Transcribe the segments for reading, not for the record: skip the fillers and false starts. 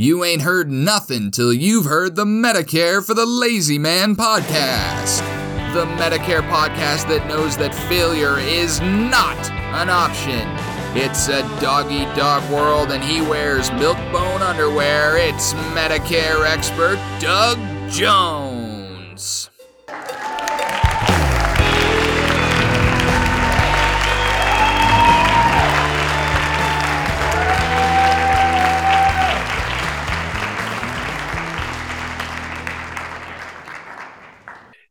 You ain't heard nothing till you've heard the Medicare for the Lazy Man podcast. The Medicare podcast that knows that failure is not an option. It's a dog-eat-dog world and he wears milk bone underwear. It's Medicare expert Doug Jones.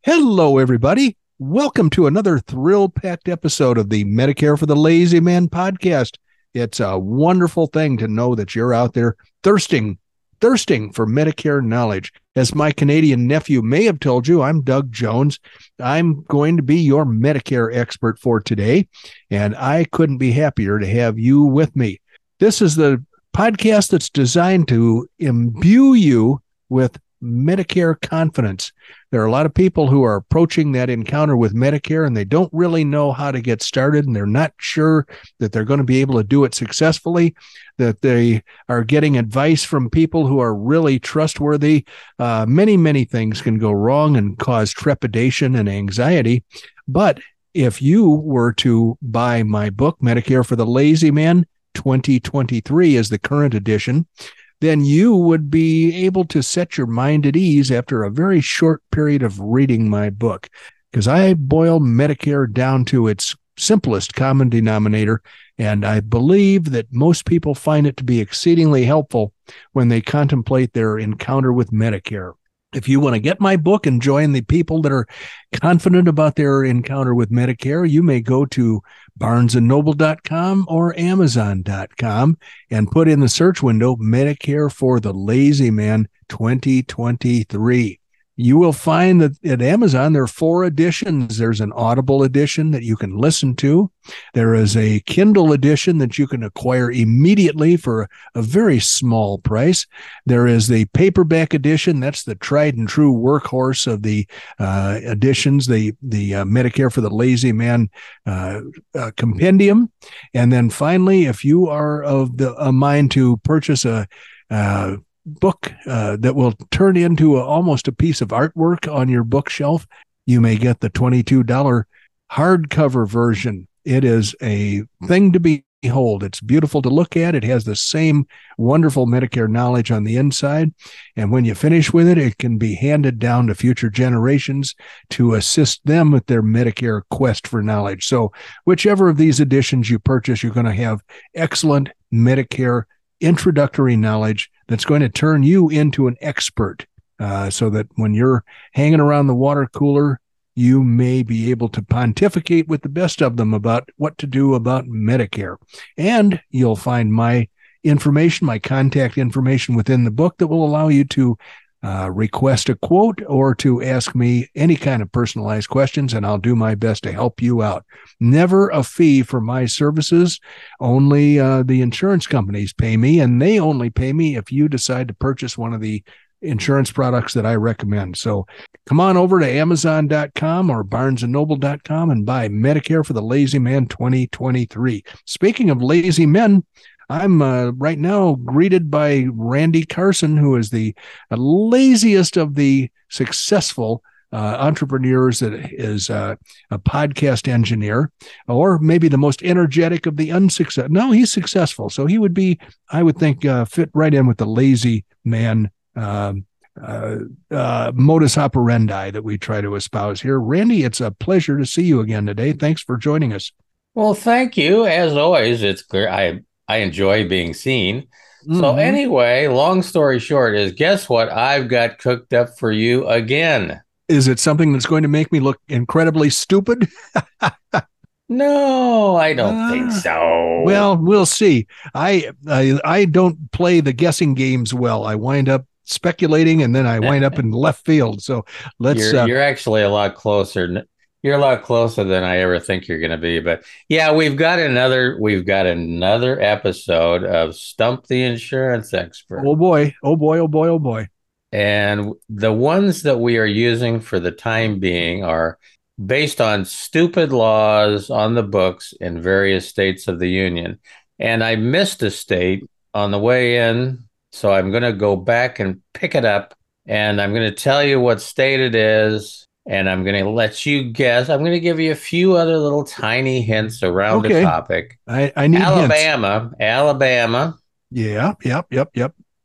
Hello, everybody. Welcome to another thrill-packed episode of the Medicare for the Lazy Man podcast. It's a wonderful thing to know that you're out there thirsting for Medicare knowledge. As my Canadian nephew may have told you, I'm Doug Jones. I'm going to be your Medicare expert for today, and I couldn't be happier to have you with me. This is the podcast that's designed to imbue you with Medicare confidence. There are a lot of people who are approaching that encounter with Medicare and they don't really know how to get started, and they're not sure that they're going to be able to do it successfully, that they are getting advice from people who are really trustworthy. Many things can go wrong and cause trepidation and anxiety. But if you were to buy my book, Medicare for the Lazy Man, 2023 is the current edition, then you would be able to set your mind at ease after a very short period of reading my book, because I boil Medicare down to its simplest common denominator, and I believe that most people find it to be exceedingly helpful when they contemplate their encounter with Medicare. If you want to get my book and join the people that are confident about their encounter with Medicare, you may go to barnesandnoble.com or amazon.com and put in the search window, Medicare for the Lazy Man 2023. You will find that at Amazon, there are 4 editions. There's an Audible edition that you can listen to. There is a Kindle edition that you can acquire immediately for a very small price. There is the paperback edition. That's the tried and true workhorse of the editions, the Medicare for the Lazy Man compendium. And then finally, if you are of the mind to purchase a book that will turn into almost a piece of artwork on your bookshelf, you may get the $22 hardcover version. It is a thing to behold. It's beautiful to look at. It has the same wonderful Medicare knowledge on the inside. And when you finish with it, it can be handed down to future generations to assist them with their Medicare quest for knowledge. So whichever of these editions you purchase, you're going to have excellent Medicare introductory knowledge that's going to turn you into an expert, so that when you're hanging around the water cooler, you may be able to pontificate with the best of them about what to do about Medicare. And you'll find my information, my contact information within the book that will allow you to request a quote or to ask me any kind of personalized questions, and I'll do my best to help you out. Never a fee for my services. Only the insurance companies pay me, and they only pay me if you decide to purchase one of the insurance products that I recommend. So come on over to Amazon.com or BarnesandNoble.com and buy Medicare for the Lazy Man 2023. Speaking of lazy men, I'm right now greeted by Randy Carson, who is the laziest of the successful entrepreneurs, that is a podcast engineer, or maybe the most energetic of the unsuccessful. No, he's successful. So he would be, I would think, fit right in with the lazy man modus operandi that we try to espouse here. Randy, it's a pleasure to see you again today. Thanks for joining us. Well, thank you. As always, it's clear I enjoy being seen. Mm-hmm. So anyway, long story short is, guess what I've got cooked up for you again? Is it something that's going to make me look incredibly stupid? No, I don't think so. Well, we'll see. I don't play the guessing games well. I wind up speculating and then I wind up in left field. So let's. You're actually a lot closer. You're a lot closer than I ever think you're going to be. But yeah, we've got another episode of Stump the Insurance Expert. Oh boy. Oh boy. Oh boy. Oh boy. And the ones that we are using for the time being are based on stupid laws on the books in various states of the union. And I missed a state on the way in So I'm going to go back and pick it up, and I'm going to tell you what state it is, and I'm going to let you guess. I'm going to give you a few other little tiny hints around the topic. I need Alabama. Hints. Alabama. Yeah. Yep.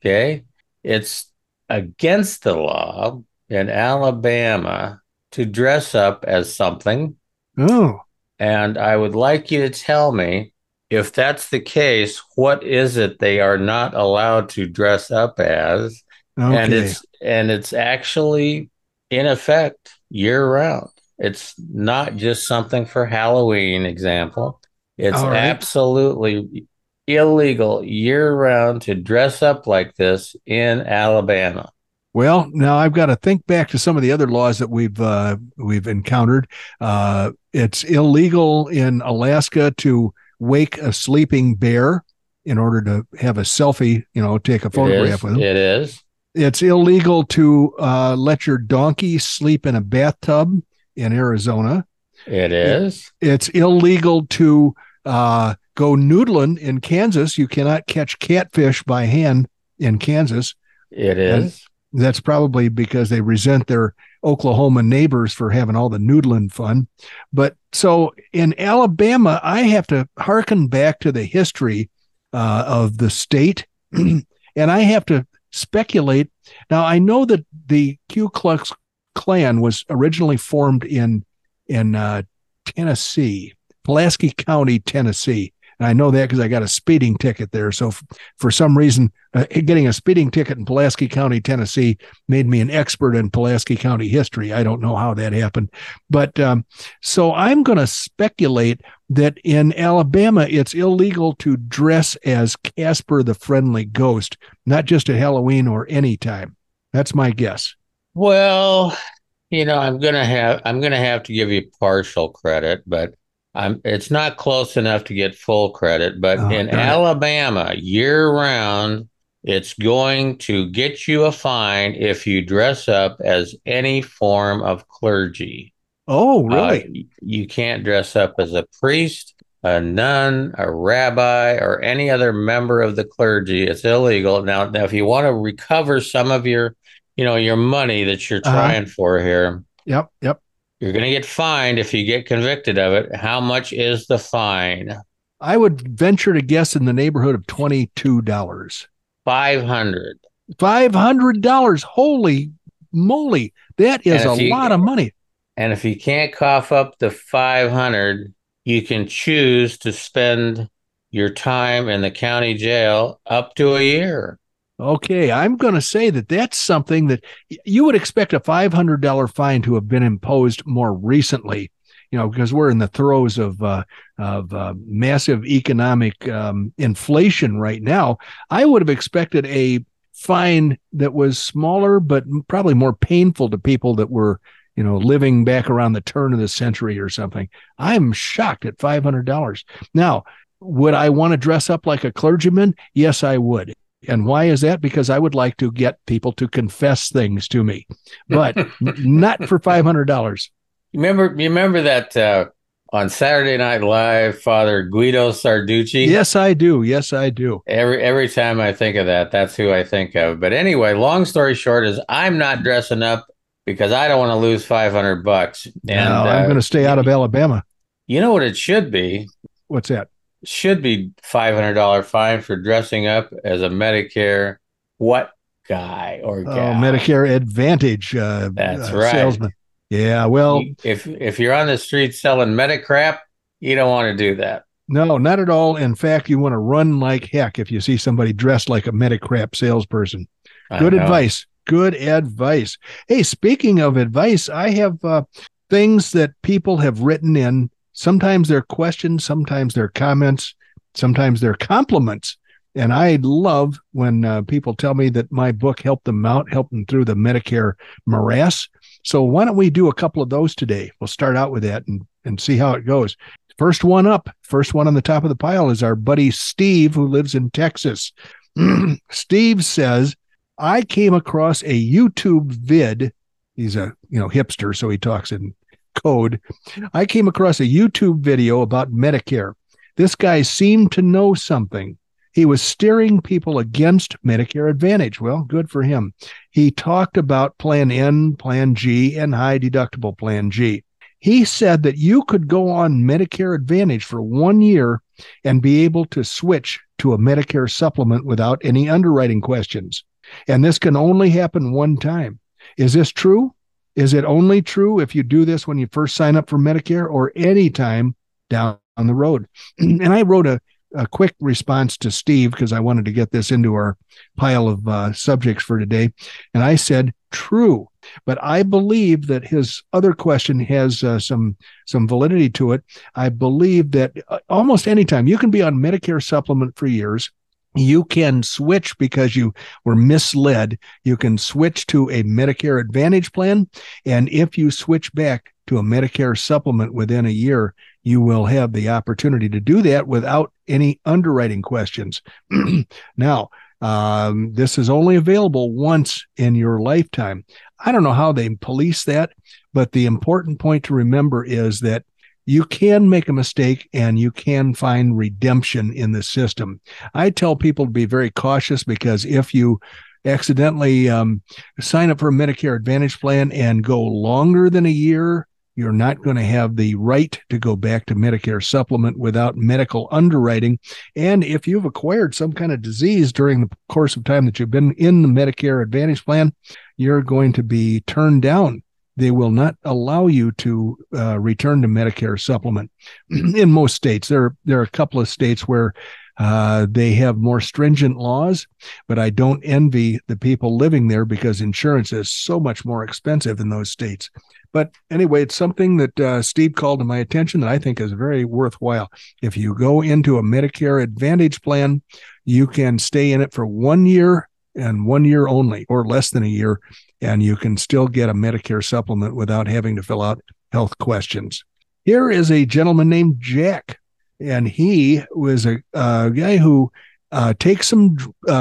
Okay. It's against the law in Alabama to dress up as something. Oh. And I would like you to tell me, if that's the case, what is it they are not allowed to dress up as? Okay. And it's actually in effect year round. It's not just something for Halloween, example. It's absolutely illegal year round to dress up like this in Alabama. Well, now I've got to think back to some of the other laws that we've encountered. It's illegal in Alaska to wake a sleeping bear in order to have a selfie, take a photograph with him. It is. It's illegal to let your donkey sleep in a bathtub in Arizona. It is. It's illegal to go noodling in Kansas. You cannot catch catfish by hand in Kansas. It is. That's probably because they resent their Oklahoma neighbors for having all the noodling fun. But so in Alabama, I have to hearken back to the history of the state, and I have to speculate. Now, I know that the Ku Klux Klan was originally formed in Tennessee, Pulaski County, Tennessee. And I know that because I got a speeding ticket there. So for some reason, getting a speeding ticket in Pulaski County, Tennessee, made me an expert in Pulaski County history. I don't know how that happened. But so I'm going to speculate that in Alabama, it's illegal to dress as Casper the Friendly Ghost, not just at Halloween or any time. That's my guess. Well, I'm going to have to give you partial credit, but it's not close enough to get full credit, but in Alabama, year-round, it's going to get you a fine if you dress up as any form of clergy. Oh, really? You can't dress up as a priest, a nun, a rabbi, or any other member of the clergy. It's illegal. Now if you want to recover some of your, your money that you're trying for here. Yep. You're going to get fined if you get convicted of it. How much is the fine? I would venture to guess in the neighborhood of $22. $500. Holy moly. That is a lot of money. And if you can't cough up the $500, you can choose to spend your time in the county jail up to a year. Okay, I'm going to say that that's something that you would expect a $500 fine to have been imposed more recently, because we're in the throes of massive economic inflation right now. I would have expected a fine that was smaller, but probably more painful to people that were, living back around the turn of the century or something. I'm shocked at $500. Now, would I want to dress up like a clergyman? Yes, I would. And why is that? Because I would like to get people to confess things to me, but not for $500. Remember that on Saturday Night Live, Father Guido Sarducci? Yes, I do. Every time I think of that, that's who I think of. But anyway, long story short is I'm not dressing up because I don't want to lose $500. No, I'm going to stay out of Alabama. You know what it should be? What's that? Should be $500 fine for dressing up as a Medicare what guy or gal? Oh, Medicare Advantage. That's right. Salesman. Yeah, well, if you're on the street selling Medicrap, you don't want to do that. No, not at all. In fact, you want to run like heck if you see somebody dressed like a Medicrap salesperson. Good advice. Hey, speaking of advice, I have things that people have written in. Sometimes they're questions, sometimes they're comments, sometimes they're compliments. And I love when people tell me that my book helped them out, helped them through the Medicare morass. So why don't we do a couple of those today? We'll start out with that and see how it goes. First one on the top of the pile is our buddy Steve, who lives in Texas. Steve says, I came across a YouTube vid. He's a hipster, so he talks in code. I came across a YouTube video about Medicare. This guy seemed to know something. He was steering people against Medicare Advantage. Well, good for him. He talked about Plan N, Plan G, and high deductible Plan G. He said that you could go on Medicare Advantage for 1 year and be able to switch to a Medicare supplement without any underwriting questions. And this can only happen one time. Is this true? Is it only true if you do this when you first sign up for Medicare or any time down the road? And I wrote a quick response to Steve because I wanted to get this into our pile of subjects for today. And I said, true. But I believe that his other question has some validity to it. I believe that almost any time you can be on Medicare supplement for years. You can switch because you were misled. You can switch to a Medicare Advantage plan. And if you switch back to a Medicare supplement within a year, you will have the opportunity to do that without any underwriting questions. Now, this is only available once in your lifetime. I don't know how they police that, but the important point to remember is that you can make a mistake and you can find redemption in the system. I tell people to be very cautious because if you accidentally sign up for a Medicare Advantage plan and go longer than a year, you're not going to have the right to go back to Medicare supplement without medical underwriting. And if you've acquired some kind of disease during the course of time that you've been in the Medicare Advantage plan, you're going to be turned down. They will not allow you to return to Medicare supplement in most states. There are a couple of states where they have more stringent laws, but I don't envy the people living there because insurance is so much more expensive in those states. But anyway, it's something that Steve called to my attention that I think is very worthwhile. If you go into a Medicare Advantage plan, you can stay in it for 1 year and 1 year only, or less than a year, and you can still get a Medicare supplement without having to fill out health questions. Here is a gentleman named Jack, and he was a guy who takes some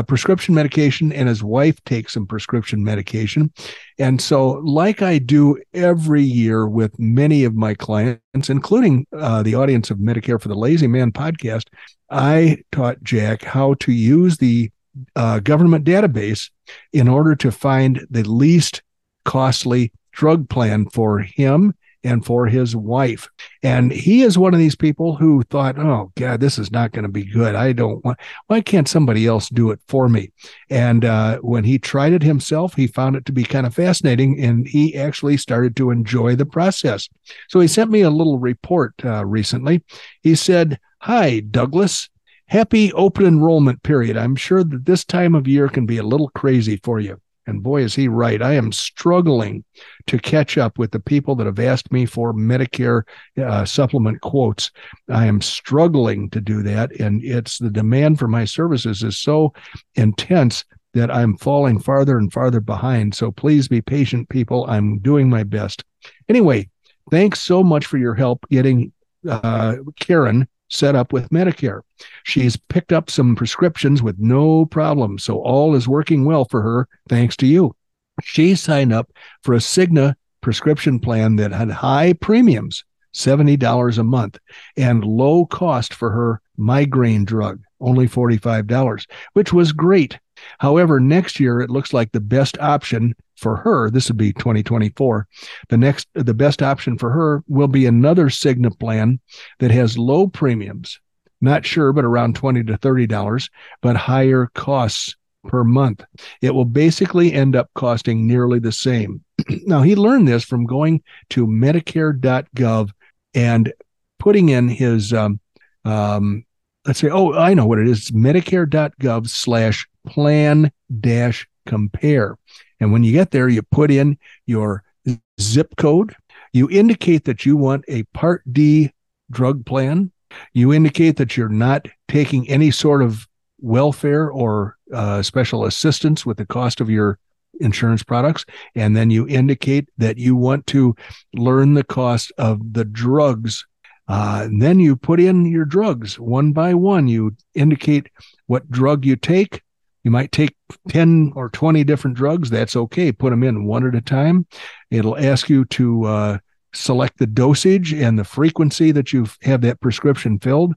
prescription medication, and his wife takes some prescription medication. And so, like I do every year with many of my clients, including the audience of Medicare for the Lazy Man podcast, I taught Jack how to use the government database in order to find the least costly drug plan for him and for his wife. And he is one of these people who thought, oh, God, this is not going to be good. I don't want, why can't somebody else do it for me? And when he tried it himself, he found it to be kind of fascinating, and he actually started to enjoy the process. So he sent me a little report recently. He said, hi, Douglas. Happy open enrollment period. I'm sure that this time of year can be a little crazy for you. And boy, is he right. I am struggling to catch up with the people that have asked me for Medicare supplement quotes. I am struggling to do that. And it's the demand for my services is so intense that I'm falling farther and farther behind. So please be patient, people. I'm doing my best. Anyway, thanks so much for your help getting Karen set up with Medicare. She's picked up some prescriptions with no problem, so all is working well for her thanks to you. She signed up for a Cigna prescription plan that had high premiums, $70 a month, and low cost for her migraine drug, only $45, which was great. However, next year, it looks like the best option for her, this would be 2024, the best option for her will be another Cigna plan that has low premiums, not sure, but around $20 to $30, but higher costs per month. It will basically end up costing nearly the same. Now, he learned this from going to Medicare.gov and putting in his, let's say, oh, I know what it is, Medicare.gov/plan-compare. And when you get there, you put in your zip code. You indicate that you want a Part D drug plan. You indicate that you're not taking any sort of welfare or special assistance with the cost of your insurance products. And then you indicate that you want to learn the cost of the drugs. And then you put in your drugs one by one. You indicate what drug you take. You might take 10 or 20 different drugs. That's okay. Put them in one at a time. It'll ask you to select the dosage and the frequency that you have that prescription filled.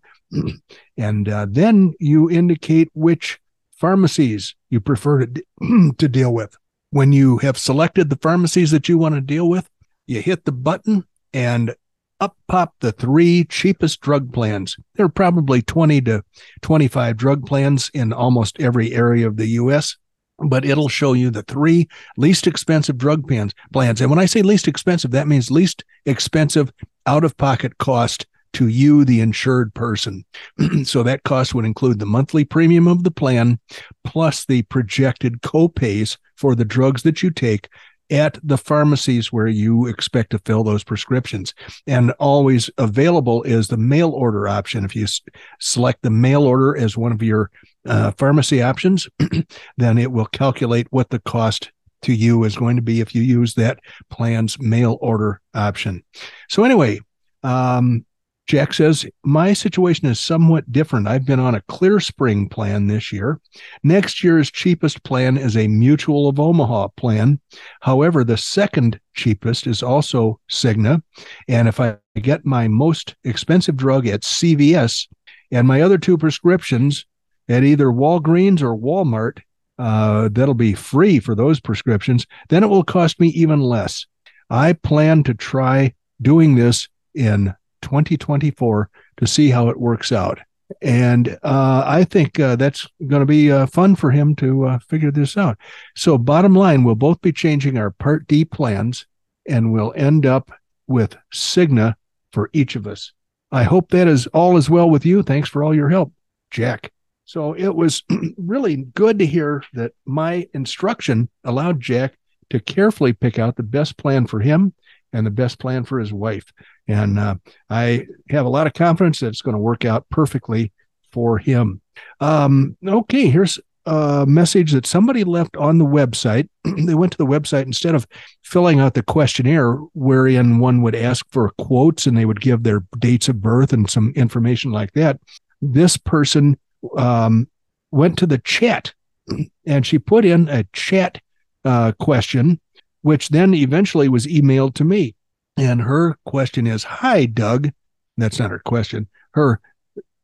And then you indicate which pharmacies you prefer to deal with. When you have selected the pharmacies that you want to deal with, you hit the button and up pop the three cheapest drug plans. There are probably 20 to 25 drug plans in almost every area of the U.S., but it'll show you the three least expensive drug plans. And when I say least expensive, that means least expensive out-of-pocket cost to you, the insured person. So that cost would include the monthly premium of the plan plus the projected co-pays for the drugs that you take at the pharmacies where you expect to fill those prescriptions. And always available is the mail order option. If you select the mail order as one of your pharmacy options, then it will calculate what the cost to you is going to be if you use that plan's mail order option. So anyway, Jack says, my situation is somewhat different. I've been on a Clearspring plan this year. Next year's cheapest plan is a Mutual of Omaha plan. However, the second cheapest is also Cigna. And if I get my most expensive drug at CVS and my other two prescriptions at either Walgreens or Walmart, that'll be free for those prescriptions, then it will cost me even less. I plan to try doing this in 2024 to see how it works out. And I think that's going to be fun for him to figure this out. So bottom line, we'll both be changing our Part D plans, and we'll end up with Cigna for each of us. I hope that is all is well with you. Thanks for all your help, Jack. So it was really good to hear that my instruction allowed Jack to carefully pick out the best plan for him and the best plan for his wife. And I have a lot of confidence that it's going to work out perfectly for him. Okay, here's a message that somebody left on the website. They went to the website instead of filling out the questionnaire wherein one would ask for quotes and they would give their dates of birth and some information like that. This person went to the chat and she put in a chat question, which then eventually was emailed to me. And her question is, hi, Doug. That's not her question. Her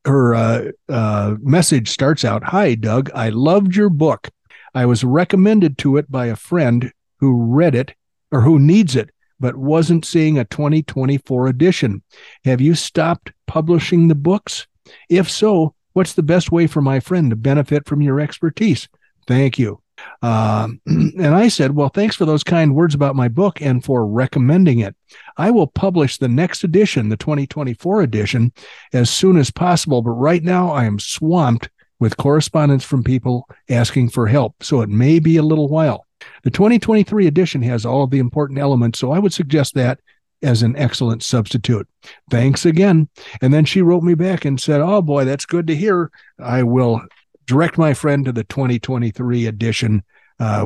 message starts out, hi, Doug, I loved your book. I was recommended to it by a friend who read it or who needs it, but wasn't seeing a 2024 edition. Have you stopped publishing the books? If so, what's the best way for my friend to benefit from your expertise? Thank you. And I said, well, thanks for those kind words about my book and for recommending it. I will publish the next edition, the 2024 edition, as soon as possible. But right now I am swamped with correspondence from people asking for help. So it may be a little while. The 2023 edition has all of the important elements. So I would suggest that as an excellent substitute. Thanks again. And then she wrote me back and said, oh boy, that's good to hear. I will direct my friend to the 2023 edition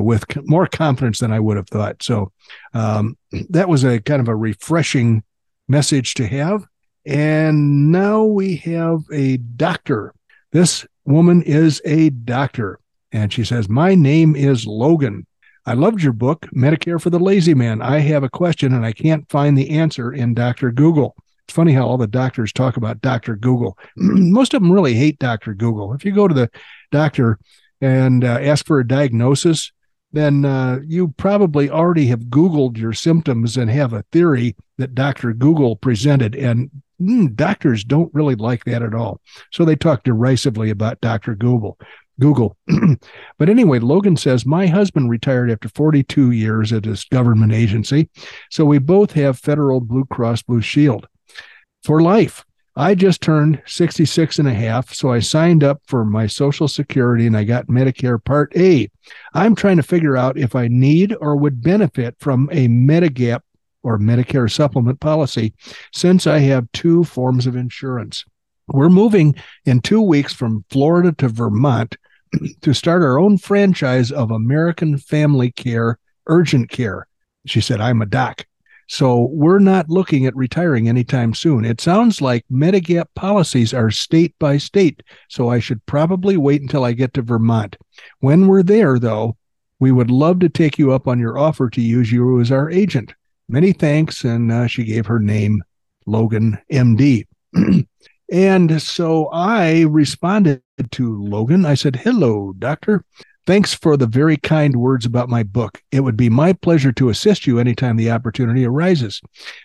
with more confidence than I would have thought. So that was a kind of a refreshing message to have. And now we have a doctor. This woman is a doctor. And she says, my name is Logan. I loved your book, Medicare for the Lazy Man. I have a question and I can't find the answer in Dr. Google. It's funny how all the doctors talk about Dr. Google. Most of them really hate Dr. Google. If you go to the doctor and ask for a diagnosis, then you probably already have Googled your symptoms and have a theory that Dr. Google presented. And doctors don't really like that at all. So they talk derisively about Dr. Google. But anyway, Logan says, my husband retired after 42 years at his government agency. So we both have federal Blue Cross Blue Shield for life. I just turned 66 and a half, so I signed up for my Social Security and I got Medicare Part A. I'm trying to figure out if I need or would benefit from a Medigap or Medicare supplement policy since I have two forms of insurance. We're moving in 2 weeks from Florida to Vermont to start our own franchise of American Family Care, Urgent Care. She said, I'm a doc. So we're not looking at retiring anytime soon. It sounds like Medigap policies are state by state, so I should probably wait until I get to Vermont. When we're there, though, we would love to take you up on your offer to use you as our agent. Many thanks, and she gave her name, Logan, MD. And so I responded to Logan. I said, hello, doctor. Thanks for the very kind words about my book. It would be my pleasure to assist you anytime the opportunity arises.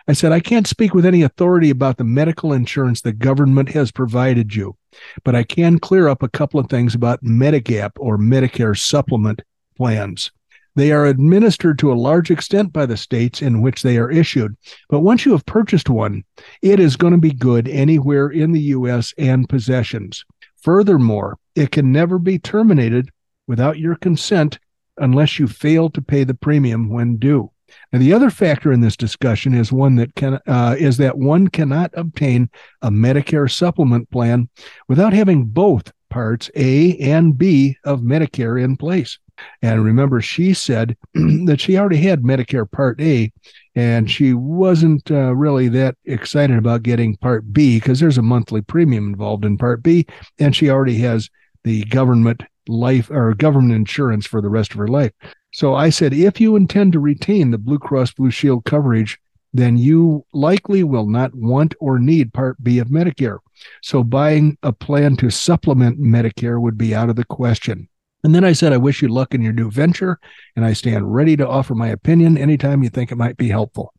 I said, I can't speak with any authority about the medical insurance the government has provided you, but I can clear up a couple of things about Medigap or Medicare supplement plans. They are administered to a large extent by the states in which they are issued. But once you have purchased one, it is going to be good anywhere in the U.S. and possessions. Furthermore, it can never be terminated without your consent unless you fail to pay the premium when due. Now, the other factor in this discussion is that one cannot obtain a Medicare supplement plan without having both parts A and B of Medicare in place. And remember, she said that she already had Medicare Part A, and she wasn't really that excited about getting Part B because there's a monthly premium involved in Part B, and she already has the government life or government insurance for the rest of her life. So I said, if you intend to retain the Blue Cross Blue Shield coverage, then you likely will not want or need Part B of Medicare. So buying a plan to supplement Medicare would be out of the question. And then I said, I wish you luck in your new venture, and I stand ready to offer my opinion anytime you think it might be helpful.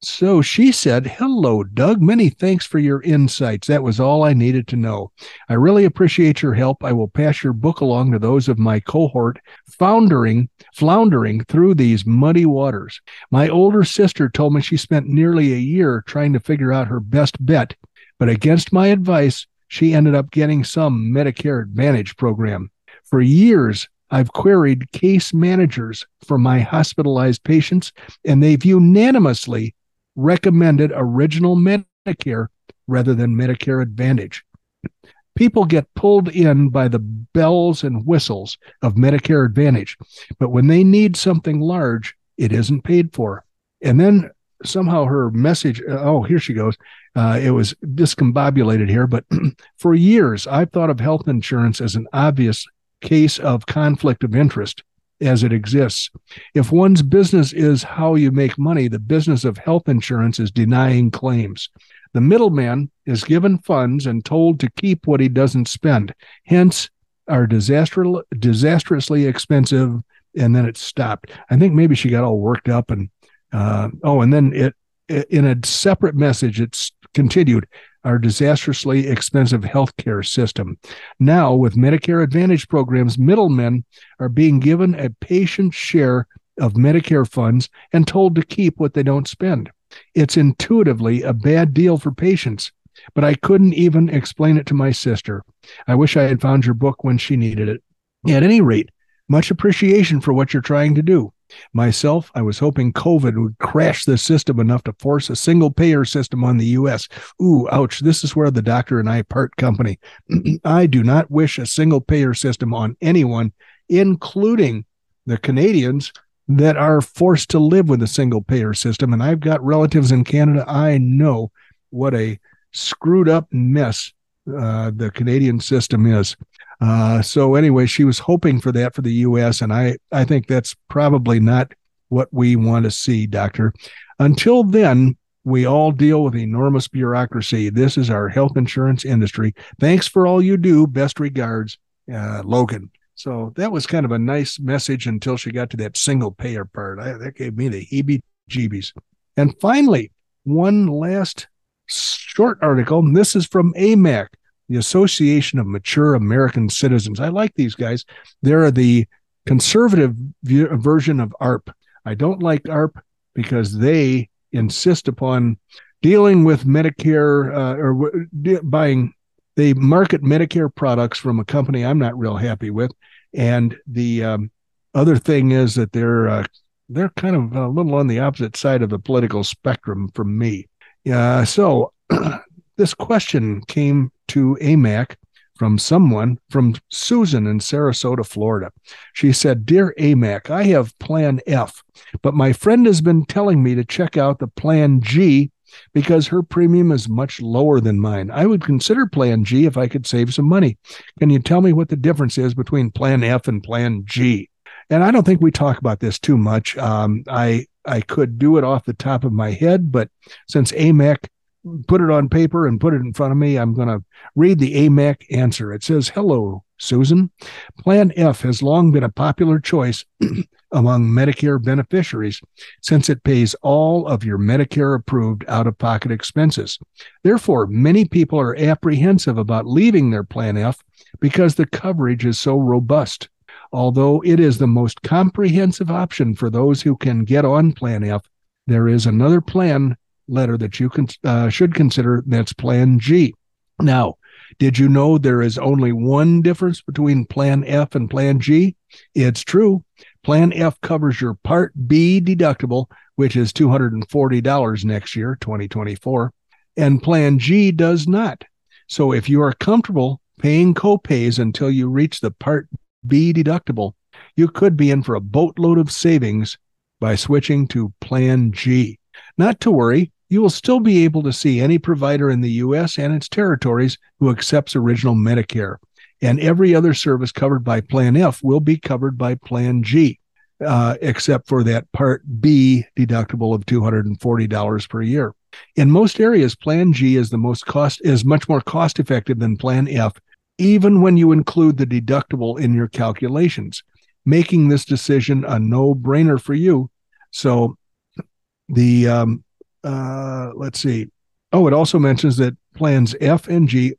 So she said, hello, Doug. Many thanks for your insights. That was all I needed to know. I really appreciate your help. I will pass your book along to those of my cohort floundering through these muddy waters. My older sister told me she spent nearly a year trying to figure out her best bet, but against my advice, she ended up getting some Medicare Advantage program. For years, I've queried case managers for my hospitalized patients, and they've unanimously recommended original Medicare rather than Medicare Advantage. People get pulled in by the bells and whistles of Medicare Advantage, but when they need something large, it isn't paid for. And then somehow her message, oh, here she goes. It was discombobulated here, but for years, I've thought of health insurance as an obvious case of conflict of interest as it exists. If one's business is how you make money, the business of health insurance is denying claims. The middleman is given funds and told to keep what he doesn't spend, hence are disastrously expensive, and then it stopped. I think maybe she got all worked up and, and then in a separate message, it's continued. Our disastrously expensive healthcare system. Now, with Medicare Advantage programs, middlemen are being given a patient share of Medicare funds and told to keep what they don't spend. It's intuitively a bad deal for patients, but I couldn't even explain it to my sister. I wish I had found your book when she needed it. At any rate, much appreciation for what you're trying to do. Myself, I was hoping COVID would crash the system enough to force a single-payer system on the U.S. Ooh, ouch, this is where the doctor and I part company. I do not wish a single-payer system on anyone, including the Canadians that are forced to live with a single-payer system. And I've got relatives in Canada. I know what a screwed-up mess the Canadian system is. So anyway, she was hoping for that for the U.S., and I think that's probably not what we want to see, Doctor. Until then, we all deal with enormous bureaucracy. This is our health insurance industry. Thanks for all you do. Best regards, Logan. So that was kind of a nice message until she got to that single-payer part. That gave me the heebie-jeebies. And finally, one last short article, and this is from AMAC. The Association of Mature American Citizens. I like these guys. They're the conservative version of ARP. I don't like ARP because they insist upon dealing with Medicare they market Medicare products from a company I'm not real happy with. And the other thing is that they're kind of a little on the opposite side of the political spectrum from me. So this question came to AMAC from someone, from Susan in Sarasota, Florida. She said, Dear AMAC, I have Plan F, but my friend has been telling me to check out the Plan G because her premium is much lower than mine. I would consider Plan G if I could save some money. Can you tell me what the difference is between Plan F and Plan G? And I don't think we talk about this too much. I could do it off the top of my head, but since AMAC put it on paper and put it in front of me. I'm going to read the AMAC answer. It says, "Hello, Susan. Plan F has long been a popular choice among Medicare beneficiaries since it pays all of your Medicare-approved out-of-pocket expenses. Therefore, many people are apprehensive about leaving their Plan F because the coverage is so robust. Although it is the most comprehensive option for those who can get on Plan F, there is another plan letter that you should consider, that's Plan G. Now, did you know there is only one difference between Plan F and Plan G? It's true. Plan F covers your Part B deductible, which is $240 next year, 2024, and Plan G does not. So if you are comfortable paying copays until you reach the Part B deductible, you could be in for a boatload of savings by switching to Plan G. Not to worry, you will still be able to see any provider in the U.S. and its territories who accepts original Medicare, and every other service covered by Plan F will be covered by Plan G, except for that Part B deductible of $240 per year. In most areas, Plan G is much more cost-effective than Plan F, even when you include the deductible in your calculations, making this decision a no-brainer for you. So the, let's see. Oh, it also mentions that Plans F and G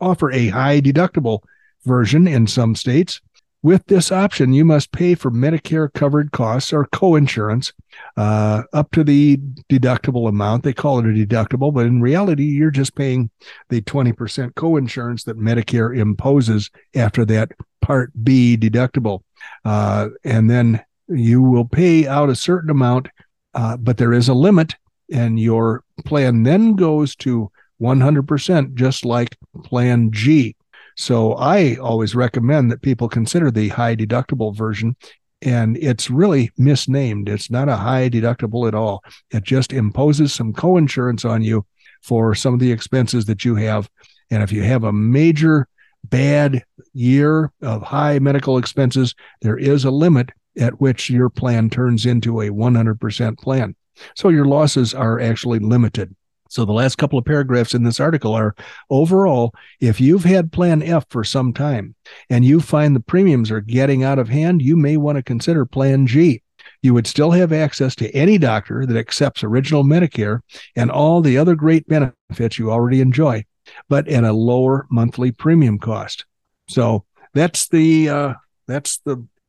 offer a high deductible version in some states. With this option, you must pay for Medicare-covered costs or coinsurance up to the deductible amount. They call it a deductible, but in reality, you're just paying the 20% coinsurance that Medicare imposes after that Part B deductible. And then you will pay out a certain amount, but there is a limit, and your plan then goes to 100%, just like Plan G. So I always recommend that people consider the high deductible version, and it's really misnamed. It's not a high deductible at all. It just imposes some coinsurance on you for some of the expenses that you have. And if you have a major bad year of high medical expenses, there is a limit at which your plan turns into a 100% plan. So your losses are actually limited. So the last couple of paragraphs in this article are, overall, if you've had Plan F for some time and you find the premiums are getting out of hand, you may want to consider Plan G. You would still have access to any doctor that accepts original Medicare and all the other great benefits you already enjoy, but at a lower monthly premium cost. So that's the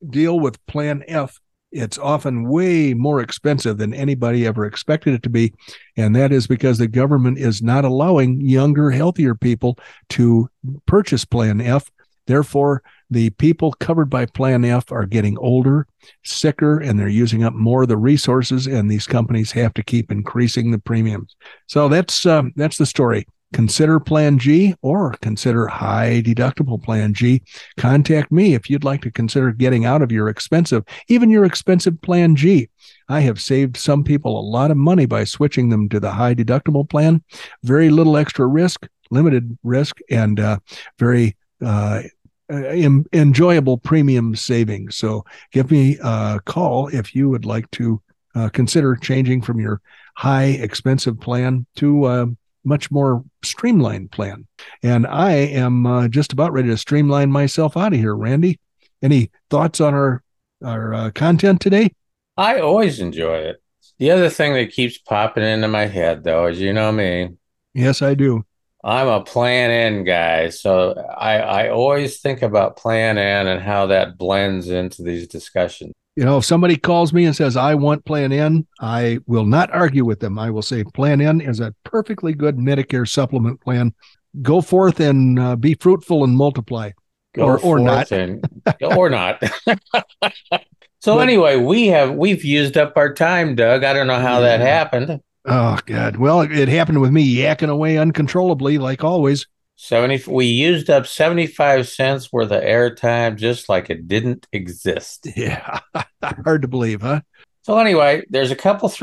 deal with Plan F. It's often way more expensive than anybody ever expected it to be, and that is because the government is not allowing younger, healthier people to purchase Plan F. Therefore, the people covered by Plan F are getting older, sicker, and they're using up more of the resources, and these companies have to keep increasing the premiums. So that's the story. Consider Plan G or consider high deductible Plan G. Contact me if you'd like to consider getting out of even your expensive Plan G. I have saved some people a lot of money by switching them to the high deductible plan. Very little extra risk, limited risk, and very enjoyable premium savings. So give me a call if you would like to consider changing from your high expensive plan to much more streamlined plan. And I am just about ready to streamline myself out of here, Randy. Any thoughts on our content today? I always enjoy it. The other thing that keeps popping into my head, though, is you know me. Yes, I do. I'm a Plan N guy, so I always think about Plan N and how that blends into these discussions. You know, if somebody calls me and says, I want Plan N, I will not argue with them. I will say Plan N is a perfectly good Medicare supplement plan. Go forth and be fruitful and multiply. Or not. So anyway, we've used up our time, Doug. I don't know how that happened. Oh, God. Well, it happened with me yakking away uncontrollably, like always. We used up 75 cents worth of airtime just like it didn't exist. Yeah, hard to believe, huh? So anyway, there's a couple, there's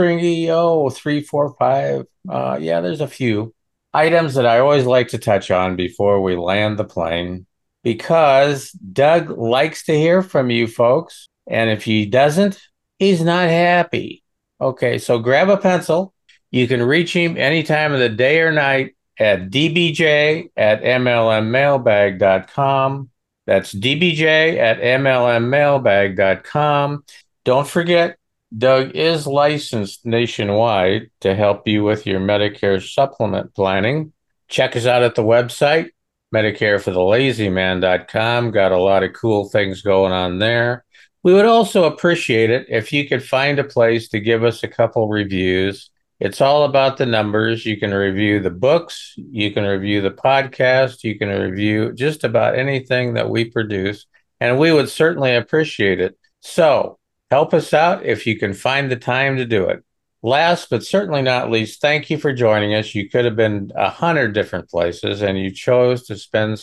a few items that I always like to touch on before we land the plane, because Doug likes to hear from you folks, and if he doesn't, he's not happy. Okay, so grab a pencil You can reach him any time of the day or night at DBJ@MLMMailbag.com. That's DBJ@MLMMailbag.com. Don't forget, Doug is licensed nationwide to help you with your Medicare supplement planning. Check us out at the website, MedicareForTheLazyMan.com. Got a lot of cool things going on there. We would also appreciate it if you could find a place to give us a couple reviews. It's all about the numbers. You can review the books. You can review the podcast. You can review just about anything that we produce, and we would certainly appreciate it. So help us out if you can find the time to do it. Last but certainly not least, thank you for joining us. You could have been 100 different places, and you chose to spend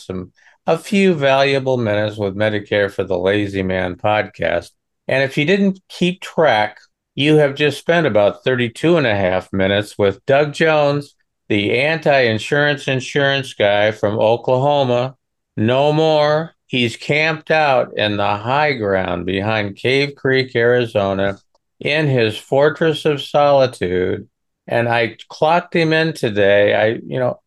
a few valuable minutes with Medicare for the Lazy Man podcast. And if you didn't keep track, you have just spent about 32 and a half minutes with Doug Jones, the anti-insurance insurance guy from Oklahoma. No more. He's camped out in the high ground behind Cave Creek, Arizona, in his fortress of solitude. And I clocked him in today.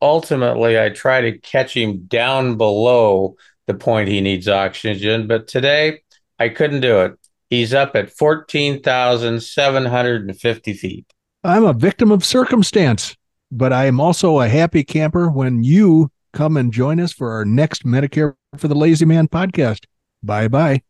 Ultimately, I try to catch him down below the point he needs oxygen. But today, I couldn't do it. He's up at 14,750 feet. I'm a victim of circumstance, but I am also a happy camper when you come and join us for our next Medicare for the Lazy Man podcast. Bye-bye.